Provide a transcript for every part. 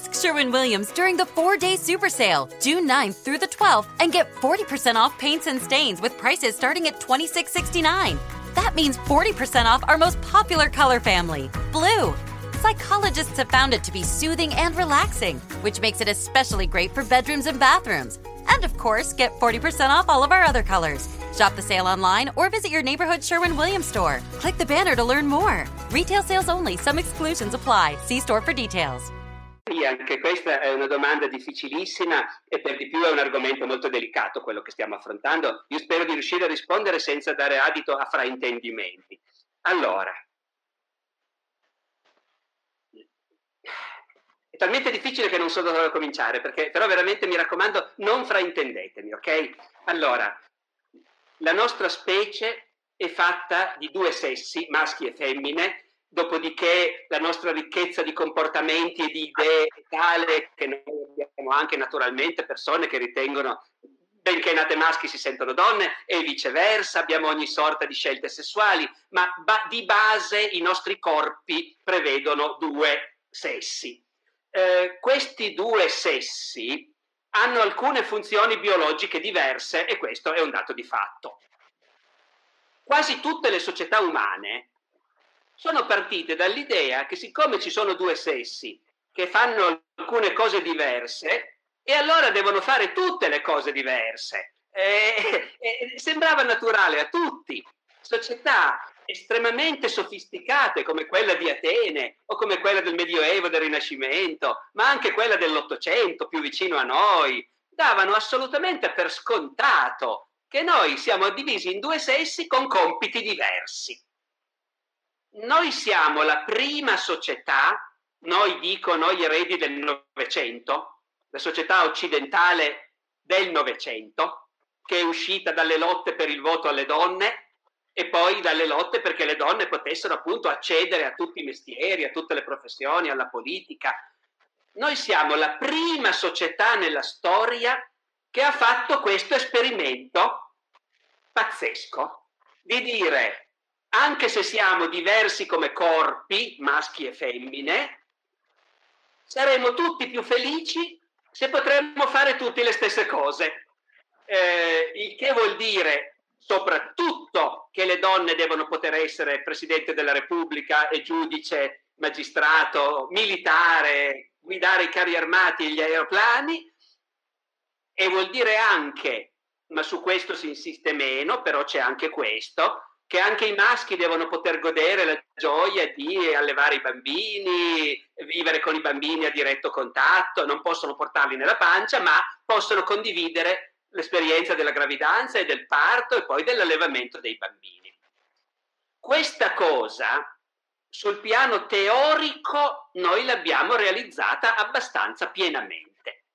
Ask Sherwin-Williams during the 4-day super sale, June 9th through the 12th, and get 40% off paints and stains with prices starting at $26.69. That means 40% off our most popular color family, blue. Psychologists have found it to be soothing and relaxing, which makes it especially great for bedrooms and bathrooms. And, of course, get 40% off all of our other colors. Shop the sale online or visit your neighborhood Sherwin-Williams store. Click the banner to learn more. Retail sales only. Some exclusions apply. See store for details. Anche questa è una domanda difficilissima e per di più è un argomento molto delicato quello che stiamo affrontando. Io spero di riuscire a rispondere senza dare adito a fraintendimenti. Allora, è talmente difficile che non so da dove cominciare, perché però veramente mi raccomando non fraintendetemi, ok? Allora, la nostra specie è fatta di due sessi, maschi e femmine. Dopodiché la nostra ricchezza di comportamenti e di idee è tale che noi abbiamo anche naturalmente persone che ritengono, benché nate maschi, si sentono donne e viceversa, abbiamo ogni sorta di scelte sessuali, ma di base i nostri corpi prevedono due sessi. Questi due sessi hanno alcune funzioni biologiche diverse e questo è un dato di fatto. Quasi tutte le società umane sono partite dall'idea che siccome ci sono due sessi che fanno alcune cose diverse, e allora devono fare tutte le cose diverse. Sembrava naturale a tutti. Società estremamente sofisticate come quella di Atene o come quella del Medioevo, del Rinascimento, ma anche quella dell'Ottocento più vicino a noi, davano assolutamente per scontato che noi siamo divisi in due sessi con compiti diversi. Noi siamo la prima società, noi dico noi eredi del Novecento, la società occidentale del Novecento, che è uscita dalle lotte per il voto alle donne e poi dalle lotte perché le donne potessero appunto accedere a tutti i mestieri, a tutte le professioni, alla politica. Noi siamo la prima società nella storia che ha fatto questo esperimento pazzesco di dire: anche se siamo diversi come corpi, maschi e femmine, saremo tutti più felici se potremmo fare tutte le stesse cose. Il che vuol dire soprattutto che le donne devono poter essere presidente della Repubblica e giudice, magistrato, militare, guidare i carri armati e gli aeroplani, e vuol dire anche, ma su questo si insiste meno, però c'è anche questo, che anche i maschi devono poter godere la gioia di allevare i bambini, vivere con i bambini a diretto contatto, non possono portarli nella pancia, ma possono condividere l'esperienza della gravidanza e del parto e poi dell'allevamento dei bambini. Questa cosa, sul piano teorico, noi l'abbiamo realizzata abbastanza pienamente.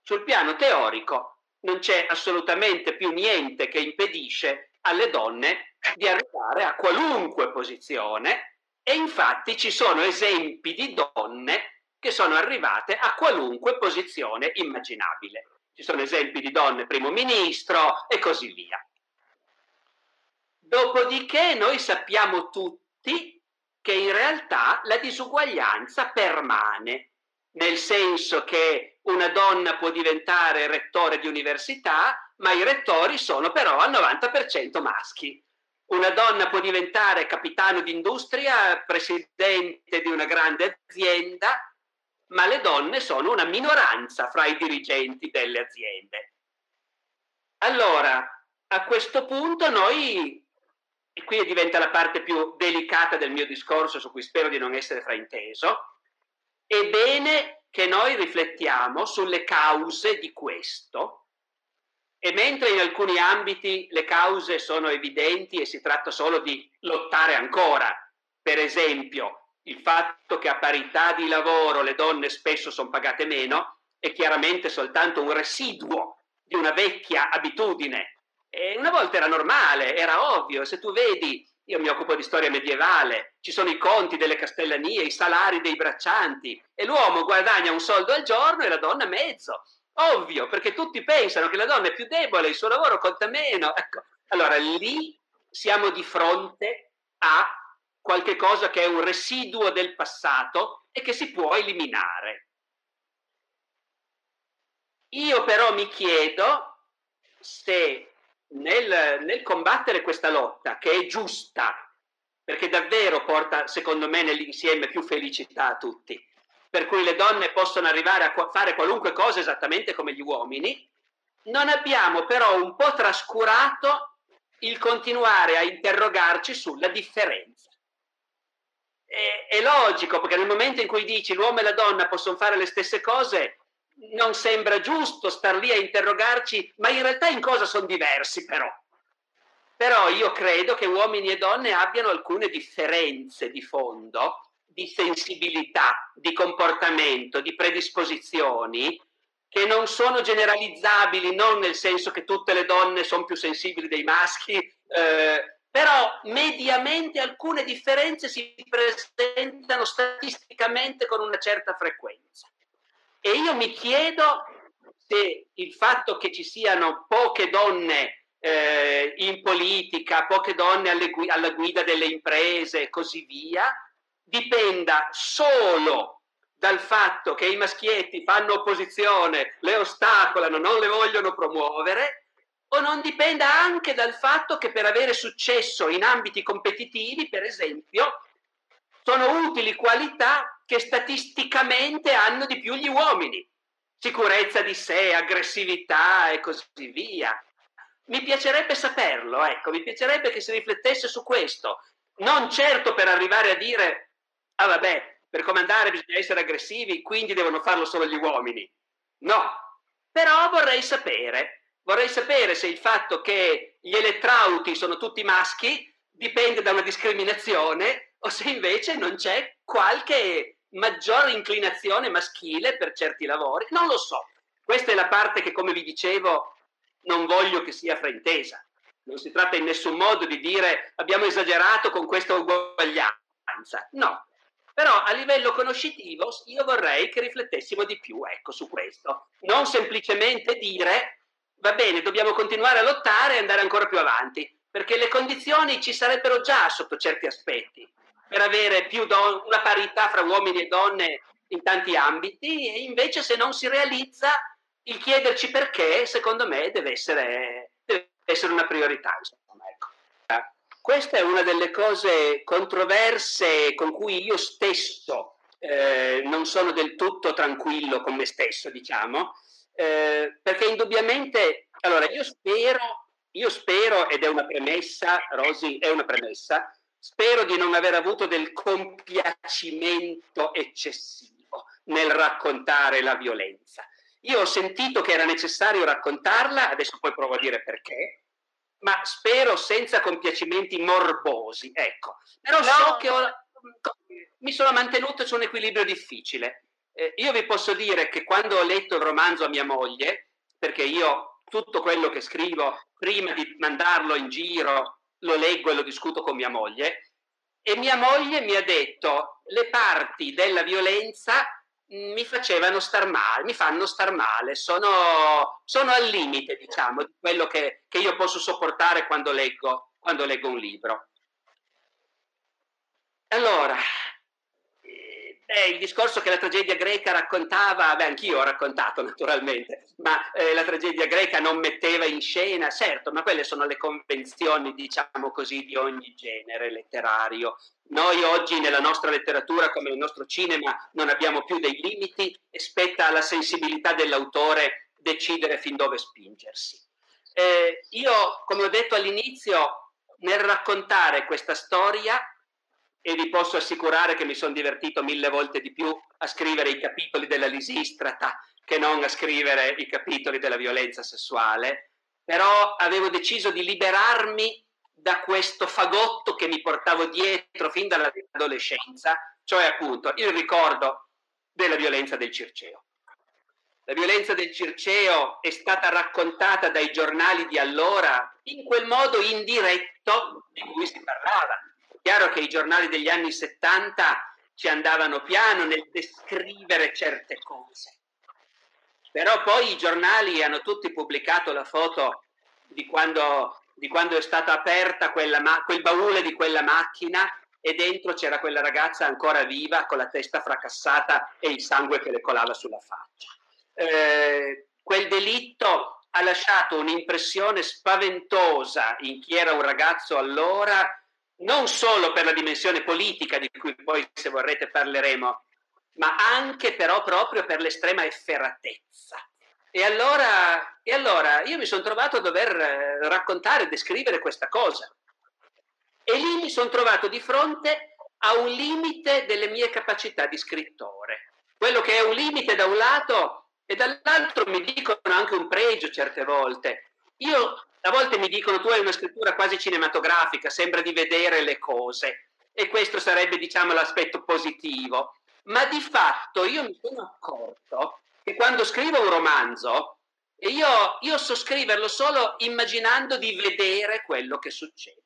Sul piano teorico non c'è assolutamente più niente che impedisce alle donne di arrivare a qualunque posizione, e infatti ci sono esempi di donne che sono arrivate a qualunque posizione immaginabile. Ci sono esempi di donne primo ministro e così via. Dopodiché noi sappiamo tutti che in realtà la disuguaglianza permane, nel senso che una donna può diventare rettore di università, ma i rettori sono però al 90% maschi. Una donna può diventare capitano d'industria, presidente di una grande azienda, ma le donne sono una minoranza fra i dirigenti delle aziende. Allora, a questo punto noi, e qui diventa la parte più delicata del mio discorso, su cui spero di non essere frainteso, è bene che noi riflettiamo sulle cause di questo. E mentre in alcuni ambiti le cause sono evidenti e si tratta solo di lottare ancora, per esempio il fatto che a parità di lavoro le donne spesso sono pagate meno è chiaramente soltanto un residuo di una vecchia abitudine. E una volta era normale, era ovvio, se tu vedi, io mi occupo di storia medievale, ci sono i conti delle castellanie, i salari dei braccianti e l'uomo guadagna un soldo al giorno e la donna mezzo. Ovvio, perché tutti pensano che la donna è più debole, il suo lavoro conta meno. Ecco, allora lì siamo di fronte a qualche cosa che è un residuo del passato e che si può eliminare. Io però mi chiedo se nel combattere questa lotta, che è giusta, perché davvero porta, secondo me, nell'insieme più felicità a tutti, per cui le donne possono arrivare a fare qualunque cosa esattamente come gli uomini, non abbiamo però un po' trascurato il continuare a interrogarci sulla differenza. È logico, perché nel momento in cui dici l'uomo e la donna possono fare le stesse cose, non sembra giusto star lì a interrogarci, ma in realtà in cosa sono diversi però. Però io credo che uomini e donne abbiano alcune differenze di fondo, di sensibilità, di comportamento, di predisposizioni che non sono generalizzabili, non nel senso che tutte le donne sono più sensibili dei maschi, però mediamente alcune differenze si presentano statisticamente con una certa frequenza. E io mi chiedo se il fatto che ci siano poche donne in politica, poche donne alla guida delle imprese e così via, dipenda solo dal fatto che i maschietti fanno opposizione, le ostacolano, non le vogliono promuovere, o non dipenda anche dal fatto che per avere successo in ambiti competitivi, per esempio, sono utili qualità che statisticamente hanno di più gli uomini. Sicurezza di sé, aggressività e così via. Mi piacerebbe saperlo, ecco, mi piacerebbe che si riflettesse su questo. Non certo per arrivare a dire, ah vabbè, per comandare bisogna essere aggressivi, quindi devono farlo solo gli uomini. No, però vorrei sapere se il fatto che gli elettrauti sono tutti maschi dipende da una discriminazione o se invece non c'è qualche maggiore inclinazione maschile per certi lavori. Non lo so. Questa è la parte che, come vi dicevo, non voglio che sia fraintesa. Non si tratta in nessun modo di dire abbiamo esagerato con questa uguaglianza. No. Però a livello conoscitivo io vorrei che riflettessimo di più, ecco, su questo. Non semplicemente dire va bene, dobbiamo continuare a lottare e andare ancora più avanti, perché le condizioni ci sarebbero già sotto certi aspetti per avere più una parità fra uomini e donne in tanti ambiti, e invece se non si realizza il chiederci perché, secondo me, deve essere una priorità. Insomma, ecco. Questa è una delle cose controverse con cui io stesso non sono del tutto tranquillo con me stesso, diciamo, perché indubbiamente, allora, io spero, ed è una premessa, Rosy, è una premessa, spero di non aver avuto del compiacimento eccessivo nel raccontare la violenza. Io ho sentito che era necessario raccontarla, adesso poi provo a dire perché, ma spero senza compiacimenti morbosi, ecco. Però no, so che mi sono mantenuto su un equilibrio difficile. Io vi posso dire che quando ho letto il romanzo a mia moglie, perché io tutto quello che scrivo prima di mandarlo in giro lo leggo e lo discuto con mia moglie, e mia moglie mi ha detto le parti della violenza mi facevano star male, mi fanno star male, sono al limite, diciamo, di quello che io posso sopportare quando leggo un libro. Allora, il discorso che la tragedia greca raccontava, beh, anch'io ho raccontato naturalmente, ma la tragedia greca non metteva in scena, certo, ma quelle sono le convenzioni, diciamo così, di ogni genere letterario. Noi oggi nella nostra letteratura, come nel nostro cinema, non abbiamo più dei limiti e spetta alla sensibilità dell'autore decidere fin dove spingersi. Io, come ho detto all'inizio, nel raccontare questa storia, e vi posso assicurare che mi sono divertito 1000 volte di più a scrivere i capitoli della Lisistrata che non a scrivere i capitoli della violenza sessuale, però avevo deciso di liberarmi da questo fagotto che mi portavo dietro fin dall'adolescenza, cioè appunto il ricordo della violenza del Circeo. La violenza del Circeo è stata raccontata dai giornali di allora in quel modo indiretto di cui si parlava. Chiaro che i giornali degli anni 70 ci andavano piano nel descrivere certe cose, però poi i giornali hanno tutti pubblicato la foto di quando è stata aperta quel baule di quella macchina e dentro c'era quella ragazza ancora viva con la testa fracassata e il sangue che le colava sulla faccia. Quel delitto ha lasciato un'impressione spaventosa in chi era un ragazzo allora, non solo per la dimensione politica di cui poi, se vorrete, parleremo, ma anche però proprio per l'estrema efferatezza. E allora io mi sono trovato a dover raccontare e descrivere questa cosa. E lì mi sono trovato di fronte a un limite delle mie capacità di scrittore. Quello che è un limite da un lato e dall'altro mi dicono anche un pregio certe volte. A volte mi dicono: tu hai una scrittura quasi cinematografica, sembra di vedere le cose, e questo sarebbe, diciamo, l'aspetto positivo. Ma di fatto io mi sono accorto che quando scrivo un romanzo, io so scriverlo solo immaginando di vedere quello che succede.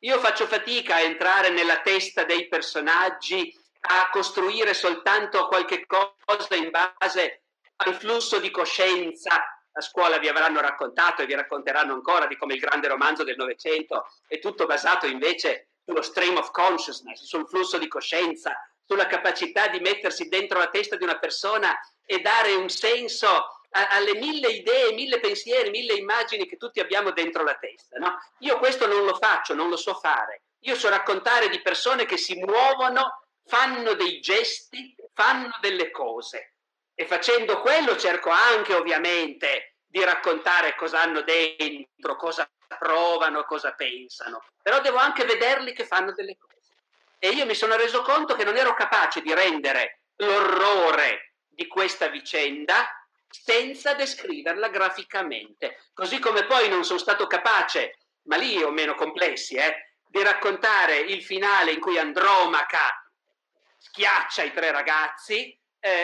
Io faccio fatica a entrare nella testa dei personaggi, a costruire soltanto qualche cosa in base al flusso di coscienza. A scuola vi avranno raccontato e vi racconteranno ancora di come il grande romanzo del Novecento è tutto basato invece sullo stream of consciousness, sul flusso di coscienza, sulla capacità di mettersi dentro la testa di una persona e dare un senso alle mille idee, mille pensieri, mille immagini che tutti abbiamo dentro la testa, no? Io questo non lo faccio, non lo so fare. Io so raccontare di persone che si muovono, fanno dei gesti, fanno delle cose. E facendo quello cerco anche, ovviamente, di raccontare cosa hanno dentro, cosa provano, cosa pensano. Però devo anche vederli che fanno delle cose. E io mi sono reso conto che non ero capace di rendere l'orrore di questa vicenda senza descriverla graficamente. Così come poi non sono stato capace, ma lì o meno complessi, di raccontare il finale in cui Andromaca schiaccia i tre ragazzi.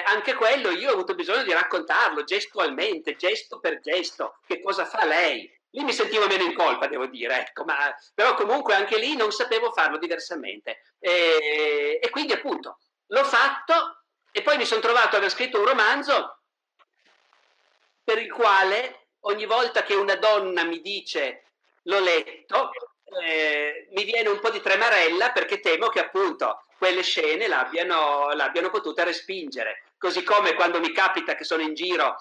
Anche quello io ho avuto bisogno di raccontarlo gestualmente, gesto per gesto, che cosa fa lei. Lì mi sentivo meno in colpa, devo dire, ecco, ma però comunque anche lì non sapevo farlo diversamente. E quindi appunto l'ho fatto, e poi mi sono trovato ad aver scritto un romanzo per il quale ogni volta che una donna mi dice "l'ho letto", mi viene un po' di tremarella, perché temo che appunto quelle scene l'abbiano potuta respingere. Così come quando mi capita che sono in giro,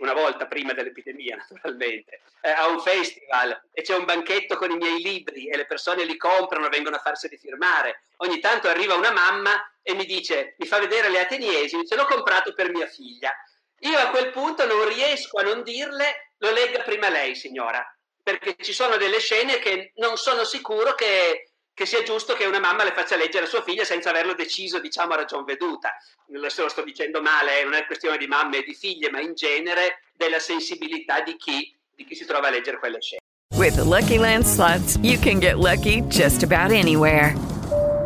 una volta prima dell'epidemia naturalmente, a un festival, e c'è un banchetto con i miei libri e le persone li comprano, vengono a farseli firmare. Ogni tanto arriva una mamma e mi dice, mi fa vedere Le Ateniesi, mi dice: "L'ho comprato per mia figlia". Io a quel punto non riesco a non dirle: "Lo legga prima lei, signora", perché ci sono delle scene che non sono sicuro che sia giusto che una mamma le faccia leggere a sua figlia senza averlo deciso, diciamo, a ragion veduta. Se lo sto dicendo male, non è questione di mamme e di figlie, ma in genere della sensibilità di chi si trova a leggere quelle scene. With the Lucky Lands Sluts, you can get lucky just about anywhere.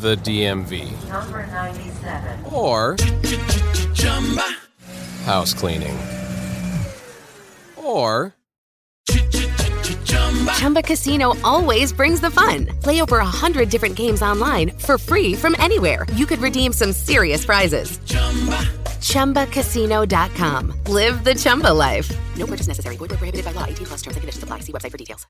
the DMV. Number 97. Or... house cleaning. Or... Chumba Casino always brings the fun. Play over 100 different games online for free from anywhere. You could redeem some serious prizes. ChumbaCasino.com. Live the Chumba life. No purchase necessary. Void where prohibited by law. 18+ terms and conditions apply. See website for details.